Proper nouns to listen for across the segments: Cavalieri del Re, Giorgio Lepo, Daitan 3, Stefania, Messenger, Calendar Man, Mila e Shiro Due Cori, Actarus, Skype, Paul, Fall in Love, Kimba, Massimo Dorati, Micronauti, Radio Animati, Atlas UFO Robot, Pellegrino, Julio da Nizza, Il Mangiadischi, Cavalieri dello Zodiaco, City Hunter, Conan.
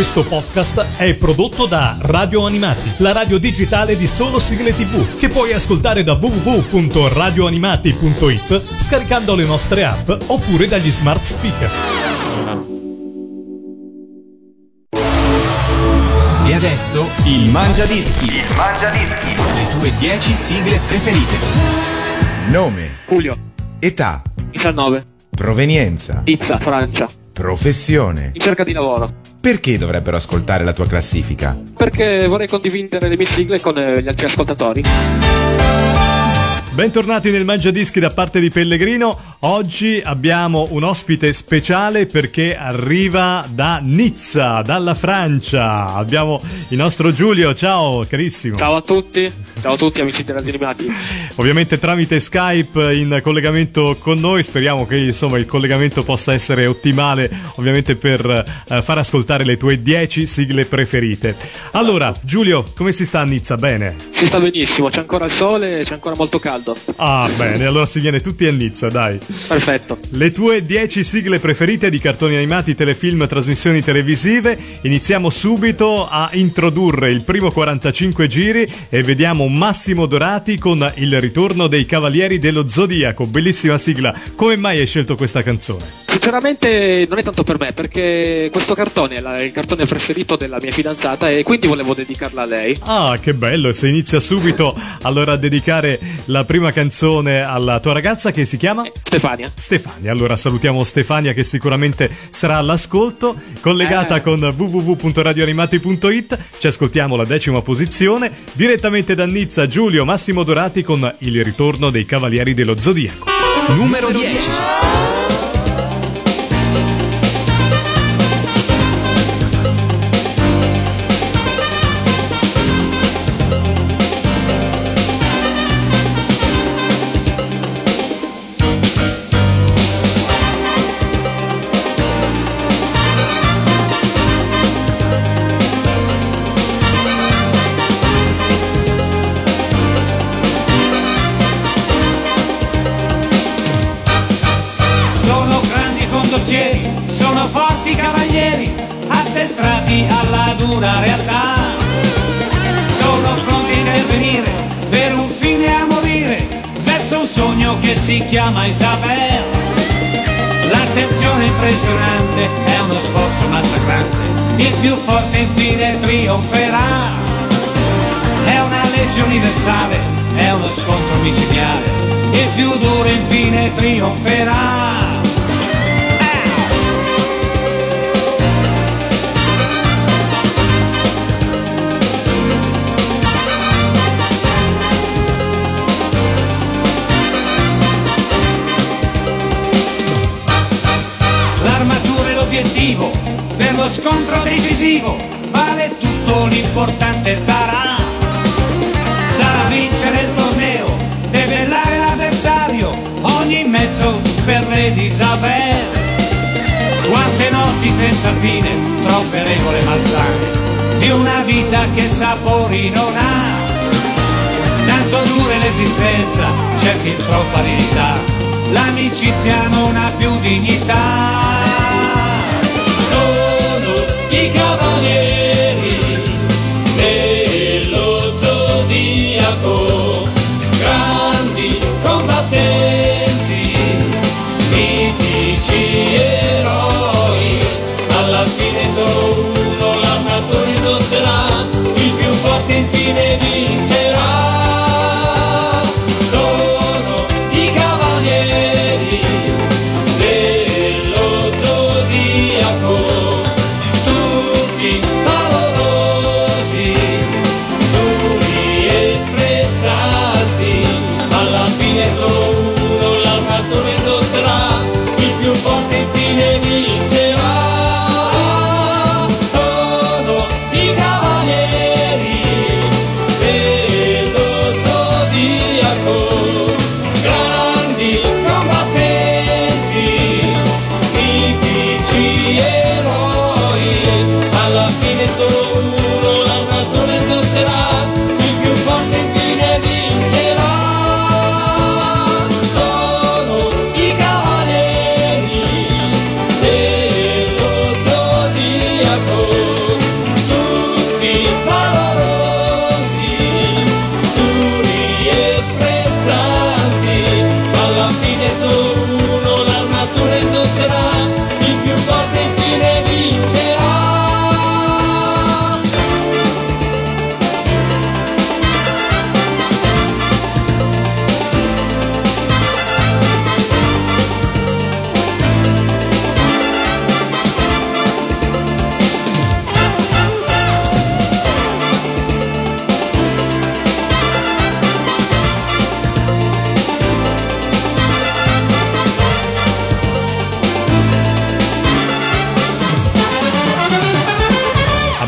Questo podcast è prodotto da Radio Animati, la radio digitale di solo sigle TV, che puoi ascoltare da www.radioanimati.it scaricando le nostre app oppure dagli smart speaker. E adesso il Mangiadischi. Il Mangiadischi. Le tue 10 sigle preferite. Nome: Giulio. Età: 19. Provenienza: Pizza, Francia. Professione: in cerca di lavoro. Perché dovrebbero ascoltare la tua classifica? Perché vorrei condividere le mie sigle con gli altri ascoltatori. Bentornati nel Mangiadischi da parte di Pellegrino. Oggi abbiamo un ospite speciale perché arriva da Nizza, dalla Francia. Abbiamo il nostro Giulio, ciao carissimo. Ciao a tutti amici di Radio Animati. Ovviamente tramite Skype in collegamento con noi. Speriamo che insomma il collegamento possa essere ottimale, ovviamente per far ascoltare le tue 10 sigle preferite. Allora Giulio, come si sta a Nizza? Bene? Si sta benissimo, c'è ancora il sole, c'è ancora molto caldo. Ah, bene, allora si viene tutti a Nizza, dai. Perfetto. Le tue 10 sigle preferite di cartoni animati, telefilm, trasmissioni televisive. Iniziamo subito a introdurre il primo 45 giri e vediamo Massimo Dorati con Il ritorno dei Cavalieri dello Zodiaco. Bellissima sigla. Come mai hai scelto questa canzone? Sinceramente non è tanto per me, perché questo cartone è il cartone preferito della mia fidanzata e quindi volevo dedicarla a lei. Ah, che bello, se inizia subito allora a dedicare la prima canzone alla tua ragazza, che si chiama? Stefania. Allora salutiamo Stefania, che sicuramente sarà all'ascolto, collegata con www.radioanimati.it. Ci ascoltiamo la 10ª posizione. Direttamente da Nizza, Giulio, Massimo Dorati con Il ritorno dei Cavalieri dello Zodiaco. Numero 10. Si chiama Isabel. L'attenzione impressionante è uno sforzo massacrante, il più forte infine trionferà. È una legge universale, è uno scontro micidiale, il più duro infine trionferà. Per lo scontro decisivo vale tutto, l'importante sarà vincere il torneo, debellare l'avversario, ogni mezzo per re di Isabel. Quante notti senza fine, troppe regole malsane, di una vita che sapori non ha. Tanto dura l'esistenza, c'è fin troppa aridità, l'amicizia non ha più dignità. I cavalieri dello Zodiaco, grandi combattenti, mitici eroi, alla fine solo uno l'armatore indosserà, il più forte infine vincerà. Sono i cavalieri dello Zodiaco,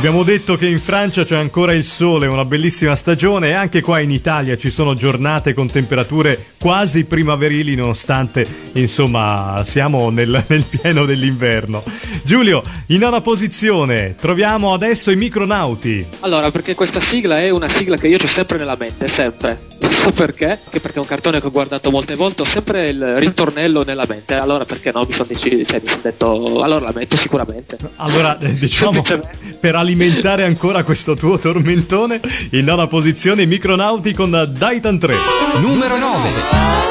Abbiamo detto che in Francia c'è ancora il sole, una bellissima stagione, e anche qua in Italia ci sono giornate con temperature quasi primaverili, nonostante insomma siamo nel pieno dell'inverno. Giulio, in nona posizione troviamo adesso i Micronauti. Allora, perché questa sigla è una sigla che io ho sempre nella mente, sempre. Non so perché, anche perché è un cartone che ho guardato molte volte, ho sempre il ritornello nella mente. Allora perché no? Mi sono detto, allora la metto sicuramente. Allora, diciamo, per alimentare ancora questo tuo tormentone, in nona posizione Micronauti con Daitan 3. Numero 9.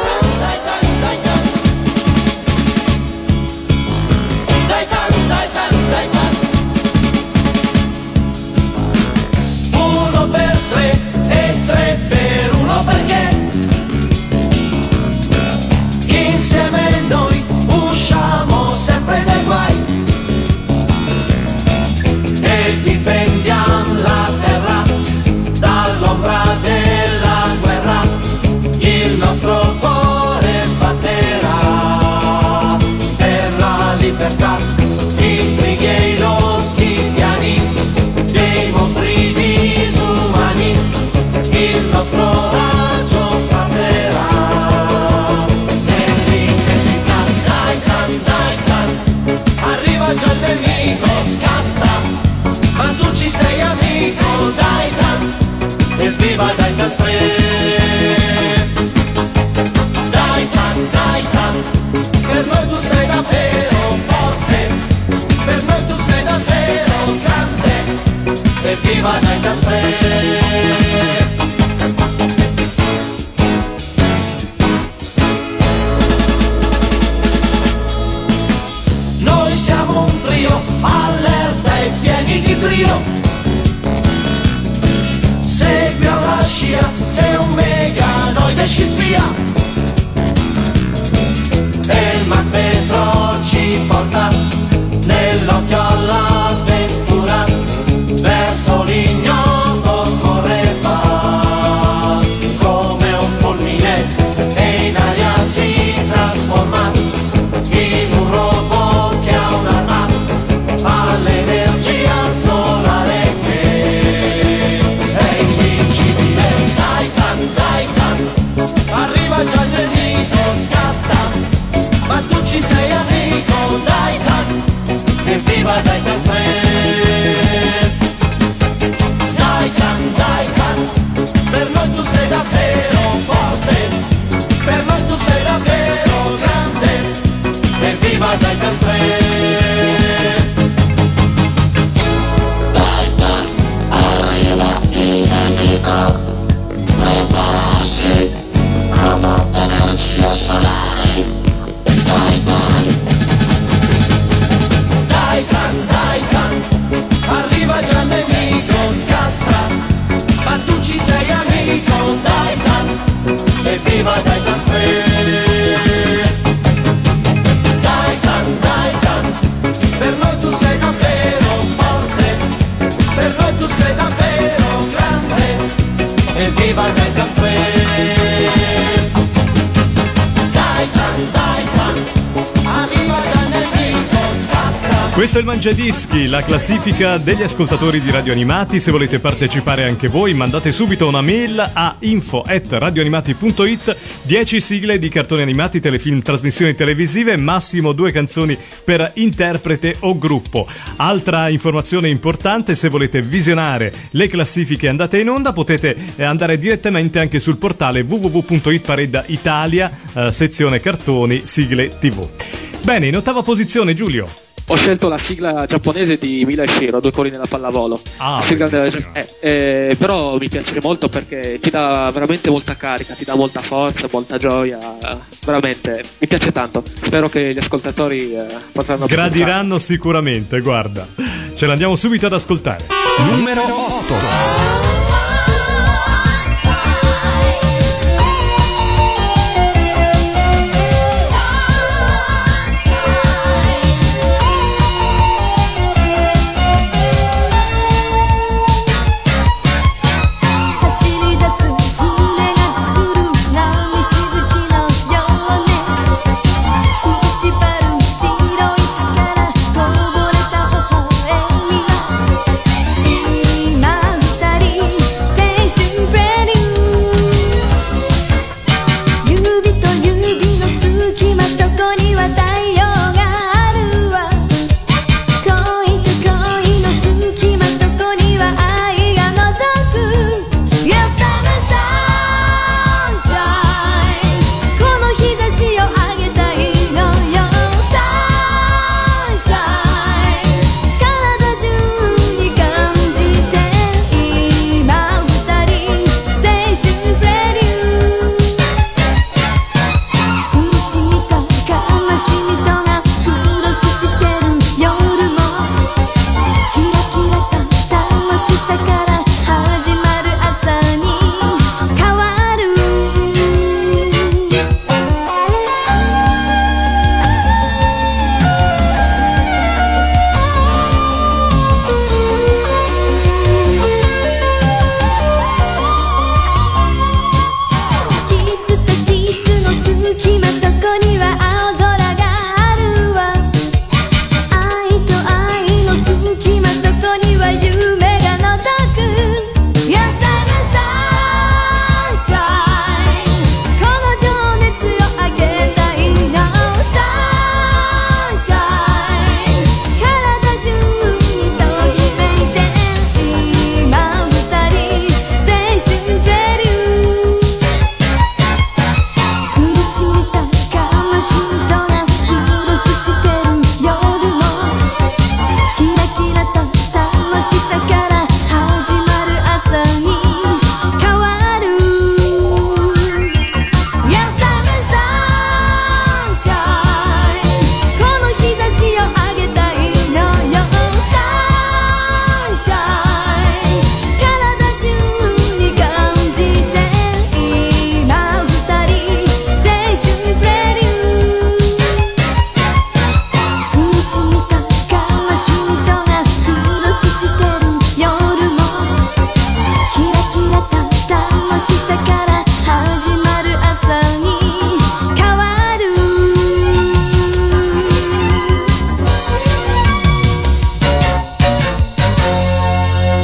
Questo è il Mangiadischi, la classifica degli ascoltatori di Radio Animati. Se volete partecipare anche voi, mandate subito una mail a info@radioanimati.it. 10 sigle di cartoni animati, telefilm, trasmissioni televisive, massimo 2 canzoni per interprete o gruppo. Altra informazione importante: se volete visionare le classifiche andate in onda, potete andare direttamente anche sul portale www.itpareddaitalia, sezione cartoni, sigle tv. Bene, in ottava posizione, Giulio. Ho scelto la sigla giapponese di Mila e Shiro, Due Cori nella pallavolo. Però mi piace molto perché ti dà veramente molta carica, ti dà molta forza, molta gioia. Veramente, mi piace tanto. Spero che gli ascoltatori potranno gradiranno sicuramente, guarda. Ce l'andiamo subito ad ascoltare. Numero 8.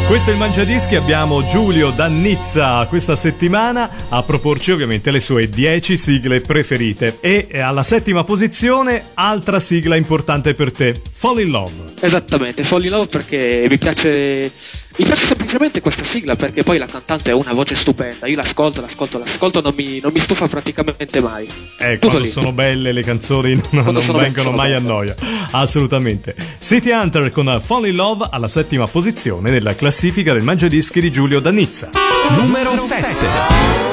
Questo è il Mangiadischi, abbiamo Giulio da Nizza questa settimana a proporci ovviamente le sue 10 sigle preferite. E alla settima posizione, altra sigla importante per te, Fall in Love. Esattamente, Fall in Love, perché mi piace semplicemente questa sigla, perché poi la cantante ha una voce stupenda, io l'ascolto, non mi stufa praticamente mai. Quando lì sono belle le canzoni non vengono mai a noia, assolutamente. City Hunter con Fall in Love alla settima posizione nella classifica del Mangiadischi di Giulio da Nizza. Numero 7.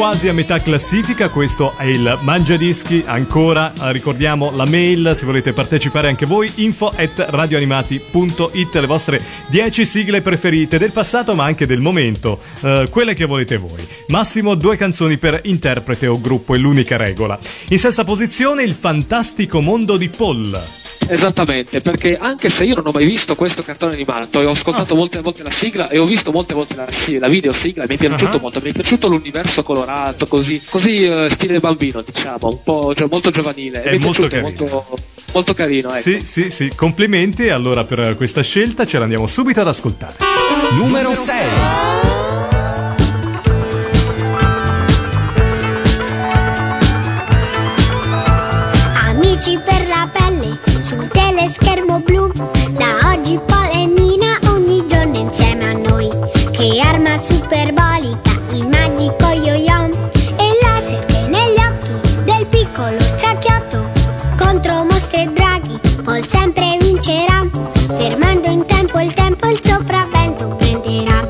Quasi a metà classifica, questo è il Mangiadischi. Ancora ricordiamo la mail, se volete partecipare anche voi, info@radioanimati.it, le vostre 10 sigle preferite del passato ma anche del momento, quelle che volete voi. Massimo 2 canzoni per interprete o gruppo, è l'unica regola. In sesta posizione, Il fantastico mondo di Paul. Esattamente, perché anche se io non ho mai visto questo cartone animato e ho ascoltato molte volte la sigla e ho visto molte volte la videosigla, mi è piaciuto molto, mi è piaciuto l'universo colorato, così stile bambino, diciamo, un po' molto giovanile, è mi è molto piaciuto, carino. molto molto carino, ecco. Sì, sì, sì, complimenti allora per questa scelta, ce la andiamo subito ad ascoltare. Numero 6. Per la pelle, sul teleschermo blu, da oggi Paul e Nina ogni giorno insieme a noi. Che arma superbolica, il magico yo-yo e la sete negli occhi del piccolo sacchiotto. Contro mostri e draghi, Paul sempre vincerà, fermando in tempo il sopravvento prenderà.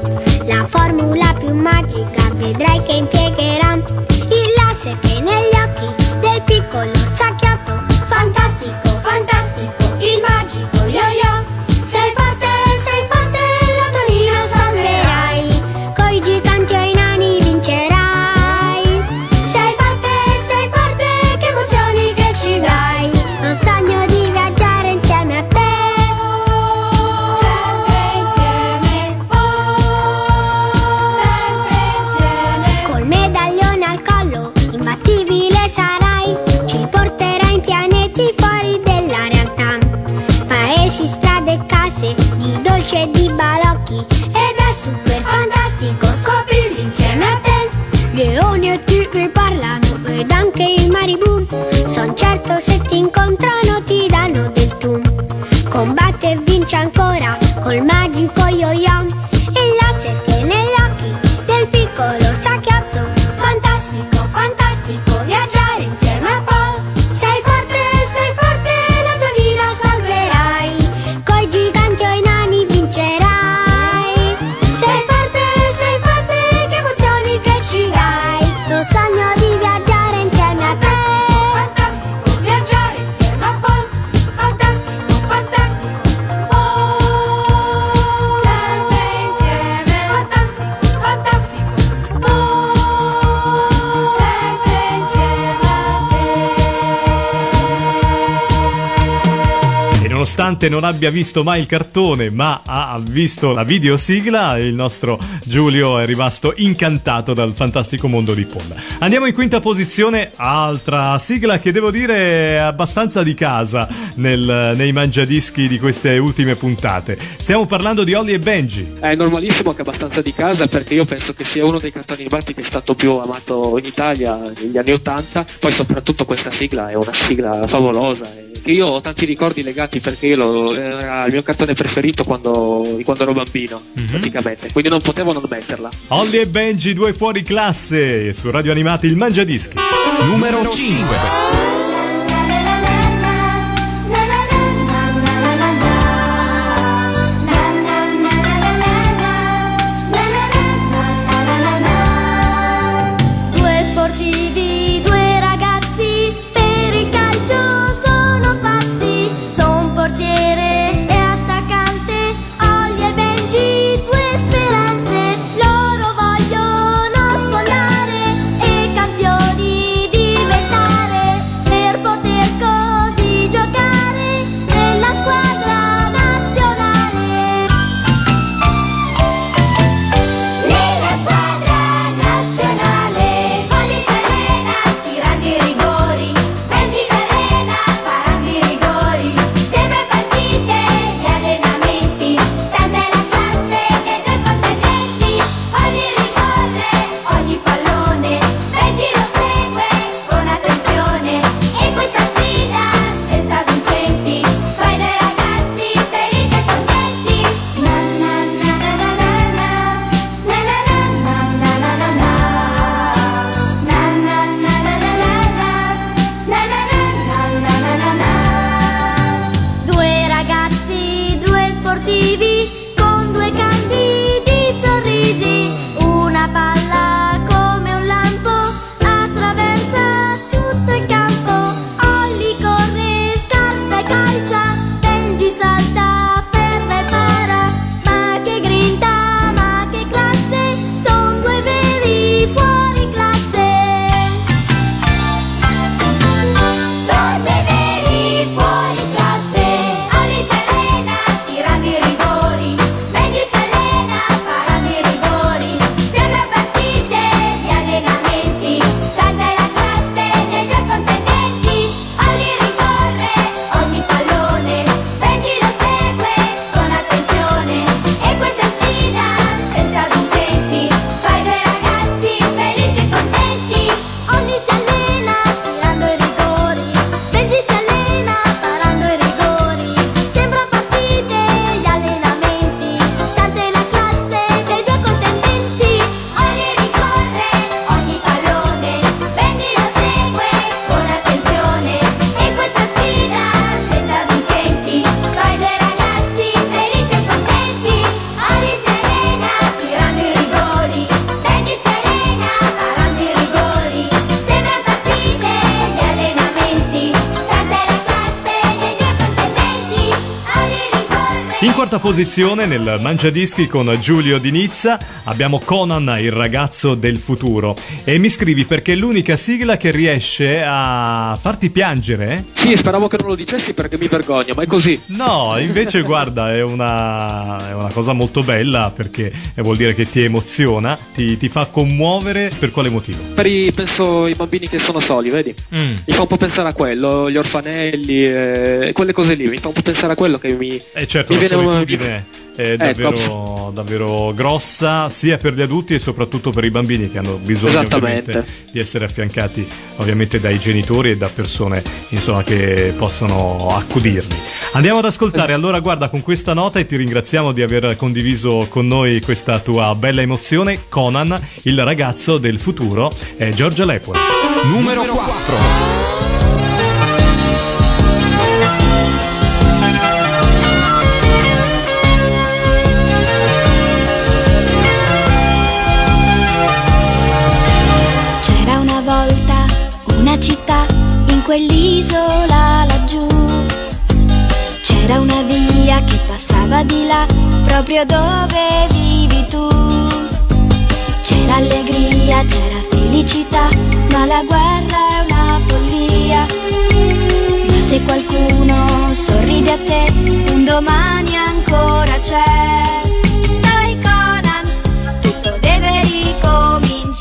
La formula più magica vedrai che impiegherà, il laser che negli occhi del piccolo sacchiotto. Fantastico, fantastico, il magico yo-yo. Sei forte, la tua Nina salverai. Coi giganti o i nani vincerai. Sei forte, che emozioni che ci dai. Ho sogno di viaggiare insieme a te. Sempre insieme. Col medaglione al collo, imbattibile sarai. Ci porterai in pianeta fuori della realtà, paesi, strade e case di dolci e di balocchi. Ed è super fantastico scoprirli insieme a te. Leoni e tigri parlano ed anche i maribù. Son certo se ti incontrano ti danno del tu. Combatte e vince ancora col magico yo-yo e il laser che negli occhi del piccolo sacchiotto. Fantastico, fantastico viaggiare insieme a Paul. Sei forte, la tua Nina salverai. Coi giganti o i nani vincerai. Sei forte, che emozioni che ci dai. Lo sogno di viaggiare insieme a te. Fantastico, viaggiare insieme a Paul. Fantastico, fantastico, Paul. Sempre insieme. Fantastico, fantastico, Paul. Sempre insieme a te. Nonostante non abbia visto mai il cartone, ma ha visto la videosigla, il nostro Giulio è rimasto incantato dal fantastico mondo di Paul. Andiamo in quinta posizione, altra sigla che devo dire è abbastanza di casa nei mangiadischi di queste ultime puntate. Stiamo parlando di Holly e Benji. È normalissimo che è abbastanza di casa, perché io penso che sia uno dei cartoni animati che è stato più amato in Italia negli anni 80. Poi soprattutto questa sigla è una sigla favolosa, che io ho tanti ricordi legati, perché era il mio cartone preferito quando ero bambino, praticamente, quindi non potevo non metterla. Holly e Benji, due fuori classe, su Radio Animati il Mangiadischi. Numero 5. quarta posizione nel Mangiadischi con Giulio di Nizza abbiamo Conan, il ragazzo del futuro. E mi scrivi perché è l'unica sigla che riesce a farti piangere? Sì, speravo che non lo dicessi perché mi vergogno, ma è così. No, invece guarda, è una cosa molto bella perché vuol dire che ti emoziona, ti fa commuovere. Per quale motivo? Penso i bambini che sono soli, vedi? Mi fa un po' pensare a quello, gli orfanelli, quelle cose lì, mi fa un po' pensare a quello che mi... certo, mi viene è davvero grossa sia per gli adulti e soprattutto per i bambini che hanno bisogno di essere affiancati ovviamente dai genitori e da persone insomma che possono accudirli. Andiamo ad ascoltare allora, guarda, con questa nota, e ti ringraziamo di aver condiviso con noi questa tua bella emozione, Conan, il ragazzo del futuro, è Giorgio Lepo. Numero 4. Città, in quell'isola laggiù c'era una via che passava di là proprio dove vivi tu. C'era allegria, c'era felicità, ma la guerra è una follia. Ma se qualcuno sorride a te, un domani ancora c'è. Dai Conan, tutto deve ricominciare.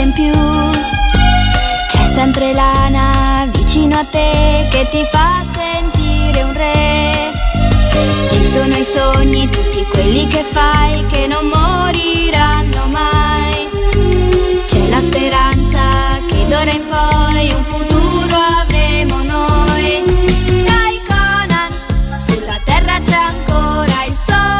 In più c'è sempre l'ana vicino a te che ti fa sentire un re. Ci sono i sogni, tutti quelli che fai, che non moriranno mai. C'è la speranza che d'ora in poi un futuro avremo noi. Dai Conan, sulla terra c'è ancora il sole.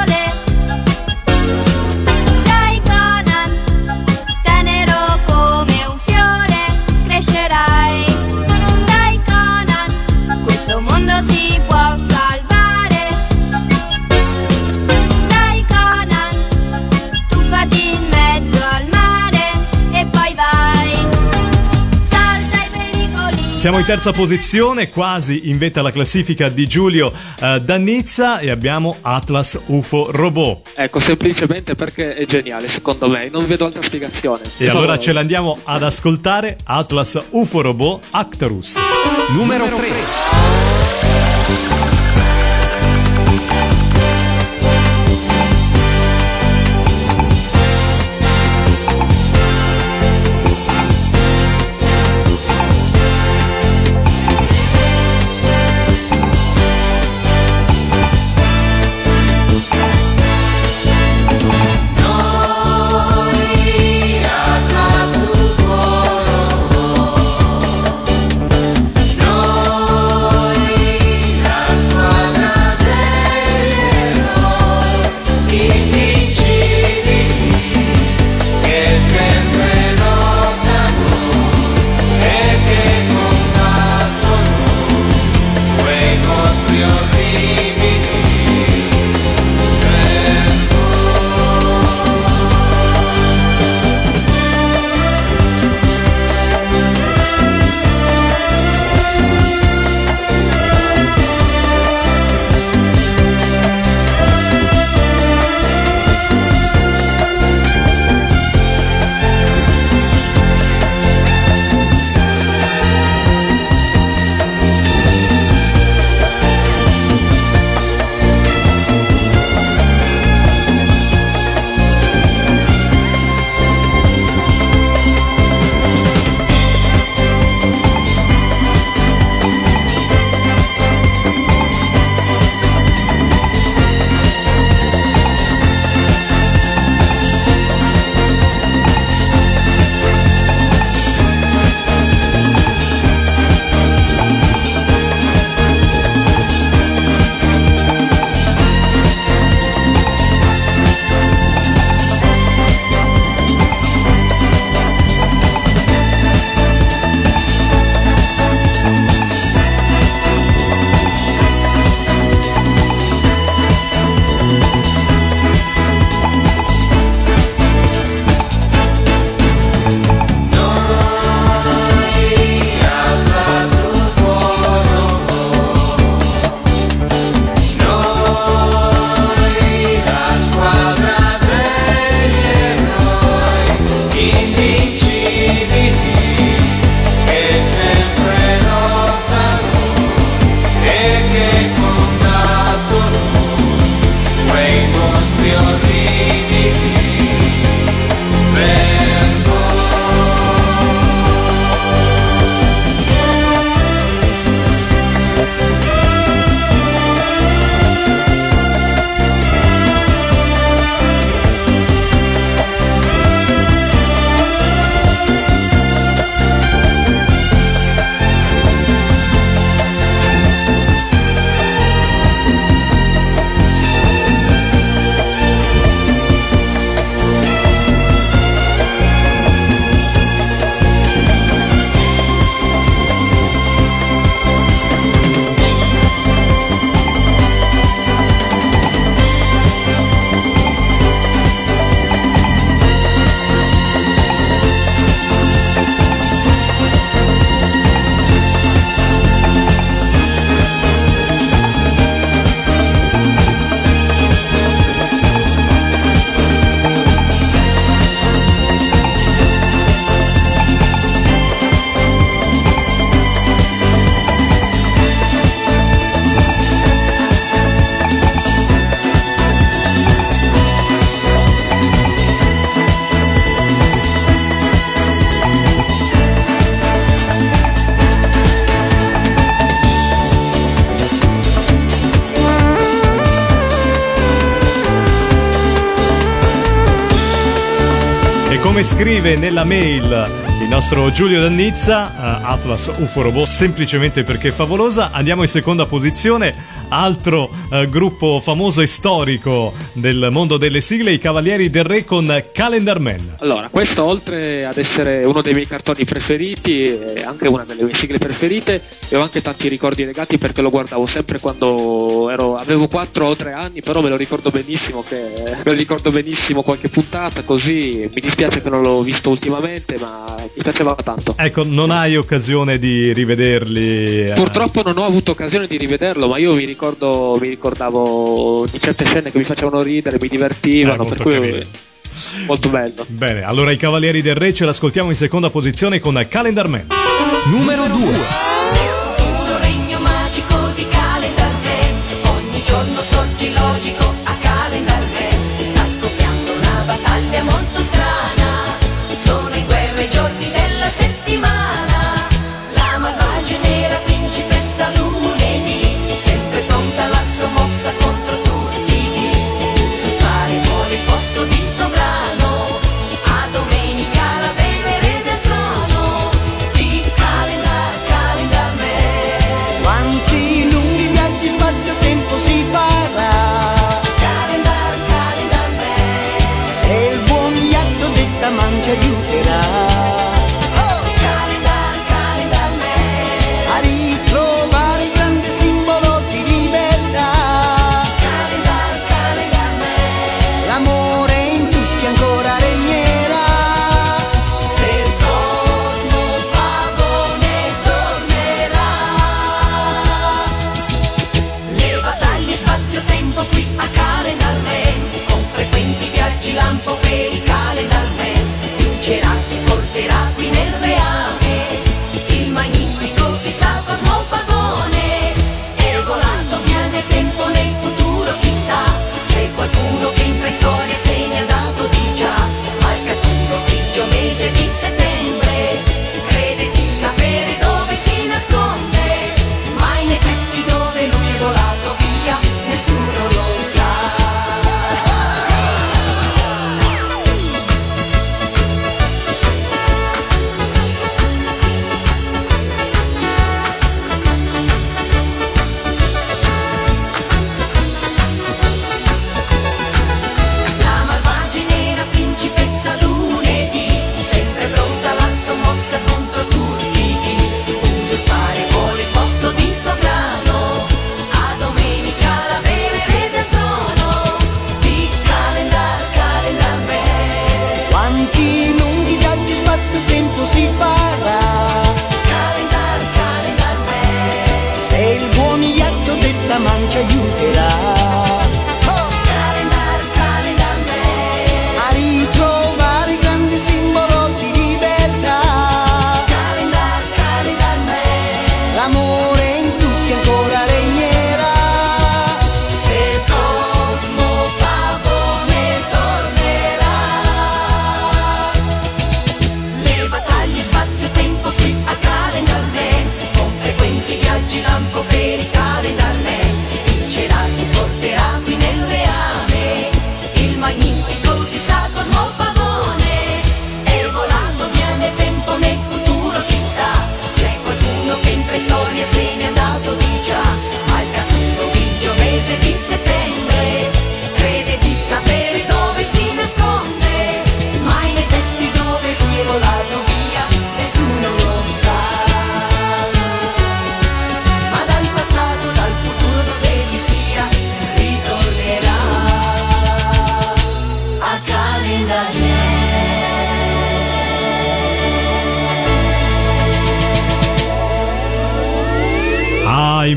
Siamo in terza posizione, quasi in vetta alla classifica di Giulio da Nizza, e abbiamo Atlas UFO Robot. Ecco, semplicemente perché è geniale, secondo me, non vedo altra spiegazione. E allora ce l'andiamo ad ascoltare, Atlas UFO Robot, Actarus. Numero 3. E come scrive nella mail il nostro Giulio da Nizza, Atlas UFO Robot, semplicemente perché è favolosa. Andiamo in seconda posizione, altro gruppo famoso e storico del mondo delle sigle, i Cavalieri del Re con Calendar Man. Allora, questo, oltre ad essere uno dei miei cartoni preferiti, è anche una delle mie sigle preferite, e ho anche tanti ricordi legati perché lo guardavo sempre quando avevo 4 o 3 anni, però me lo ricordo benissimo qualche puntata, così mi dispiace che non l'ho visto ultimamente, ma mi piaceva tanto. Ecco, non hai occasione di rivederli? Purtroppo non ho avuto occasione di rivederlo, ma io mi ricordavo di certe scene che mi facevano ridere, mi divertivano, per cui molto bello. Bene, allora i Cavalieri del Re ce l'ascoltiamo in seconda posizione con Calendar Man. Numero 2.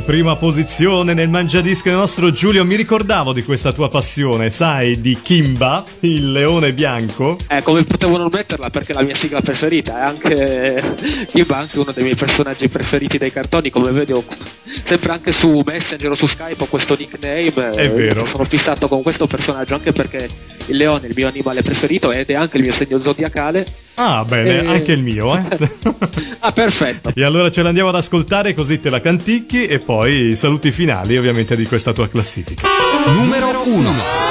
Prima posizione nel Mangiadischi del nostro Giulio. Mi ricordavo di questa tua passione, sai, di Kimba, il leone bianco. Come potevo non metterla, perché è la mia sigla preferita. È anche Kimba, anche uno dei miei personaggi preferiti dei cartoni, come vedi sempre anche su Messenger o su Skype ho questo nickname. È vero. Sono fissato con questo personaggio anche perché il leone è il mio animale preferito ed è anche il mio segno zodiacale. Ah, bene, anche il mio, Ah, perfetto. E allora ce l'andiamo ad ascoltare, così te la canticchi e poi saluti finali ovviamente di questa tua classifica. Numero 1.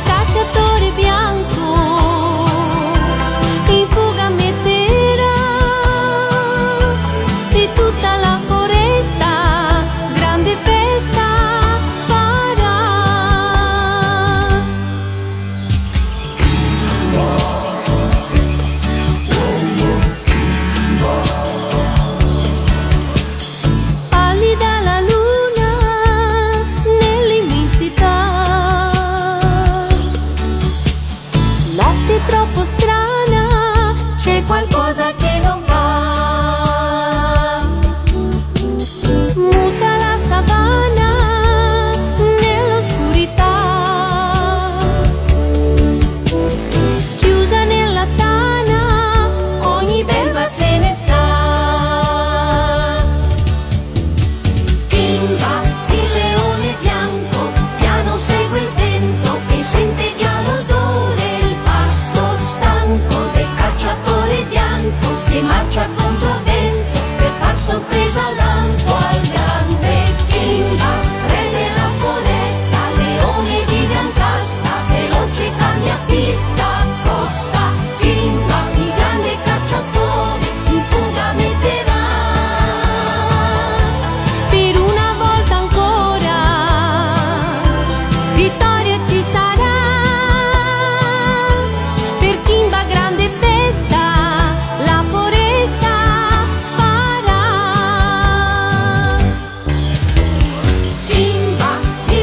il cacciatore bianco in fuga metterà di tutta la foresta, grande festa farà. Pallida la luna nell'immensità, notte troppo strana, c'è qualcosa che non va. Muta la savana nell'oscurità, chiusa nella tana, ogni belva se ne sta. Kimba, il leone bianco, piano segue il vento e sente già l'odore, il passo stanco del cacciatore bianco che marcia contro vento per far sorpresa all'anco al grande Kimba, re della foresta, leone di gran casta, veloce cambia pista, costa Kimba, il grande cacciatore in fuga metterà. Per una volta ancora vittoria ci sarà, per Kimba grande festa la foresta farà. Kimba, il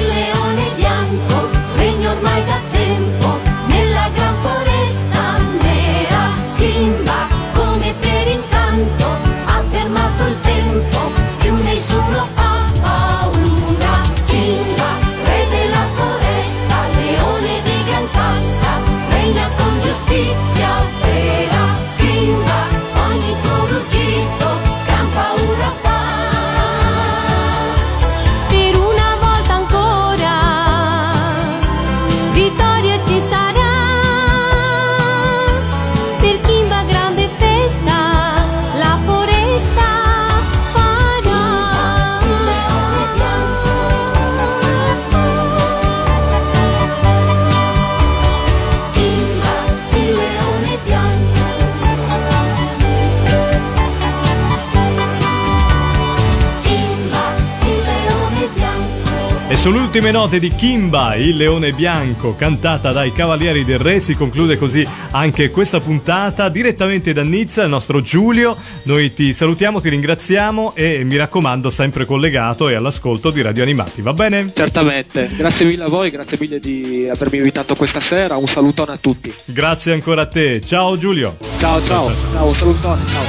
leone bianco, regna ormai da tempo nella gran foresta nera. Kimba, come per incanto, ha fermato il tempo, più nessuno ha paura. Kimba, re della foresta, leone di gran casta, regna con giustizia vera. Kimba, ogni tuo ruggito gran paura fa. Per una volta ancora vittoria ci sarà, per Kimba grande festa la foresta farà. Kimba, il leone bianco. Kimba, il leone bianco. E sulle ultime note di Kimba, il leone bianco, cantata dai Cavalieri del Re, si conclude così anche questa puntata direttamente da Nizza, il nostro Giulio. Noi ti salutiamo, ti ringraziamo e mi raccomando sempre collegato e all'ascolto di Radio Animati, va bene? Certamente, grazie mille a voi, grazie mille di avermi invitato questa sera, un salutone a tutti. Grazie ancora a te, ciao Giulio. Ciao ciao, ciao, un salutone, ciao.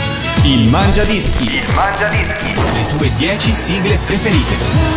Il Mangiadischi. Il Mangiadischi. Le tue 10 sigle preferite.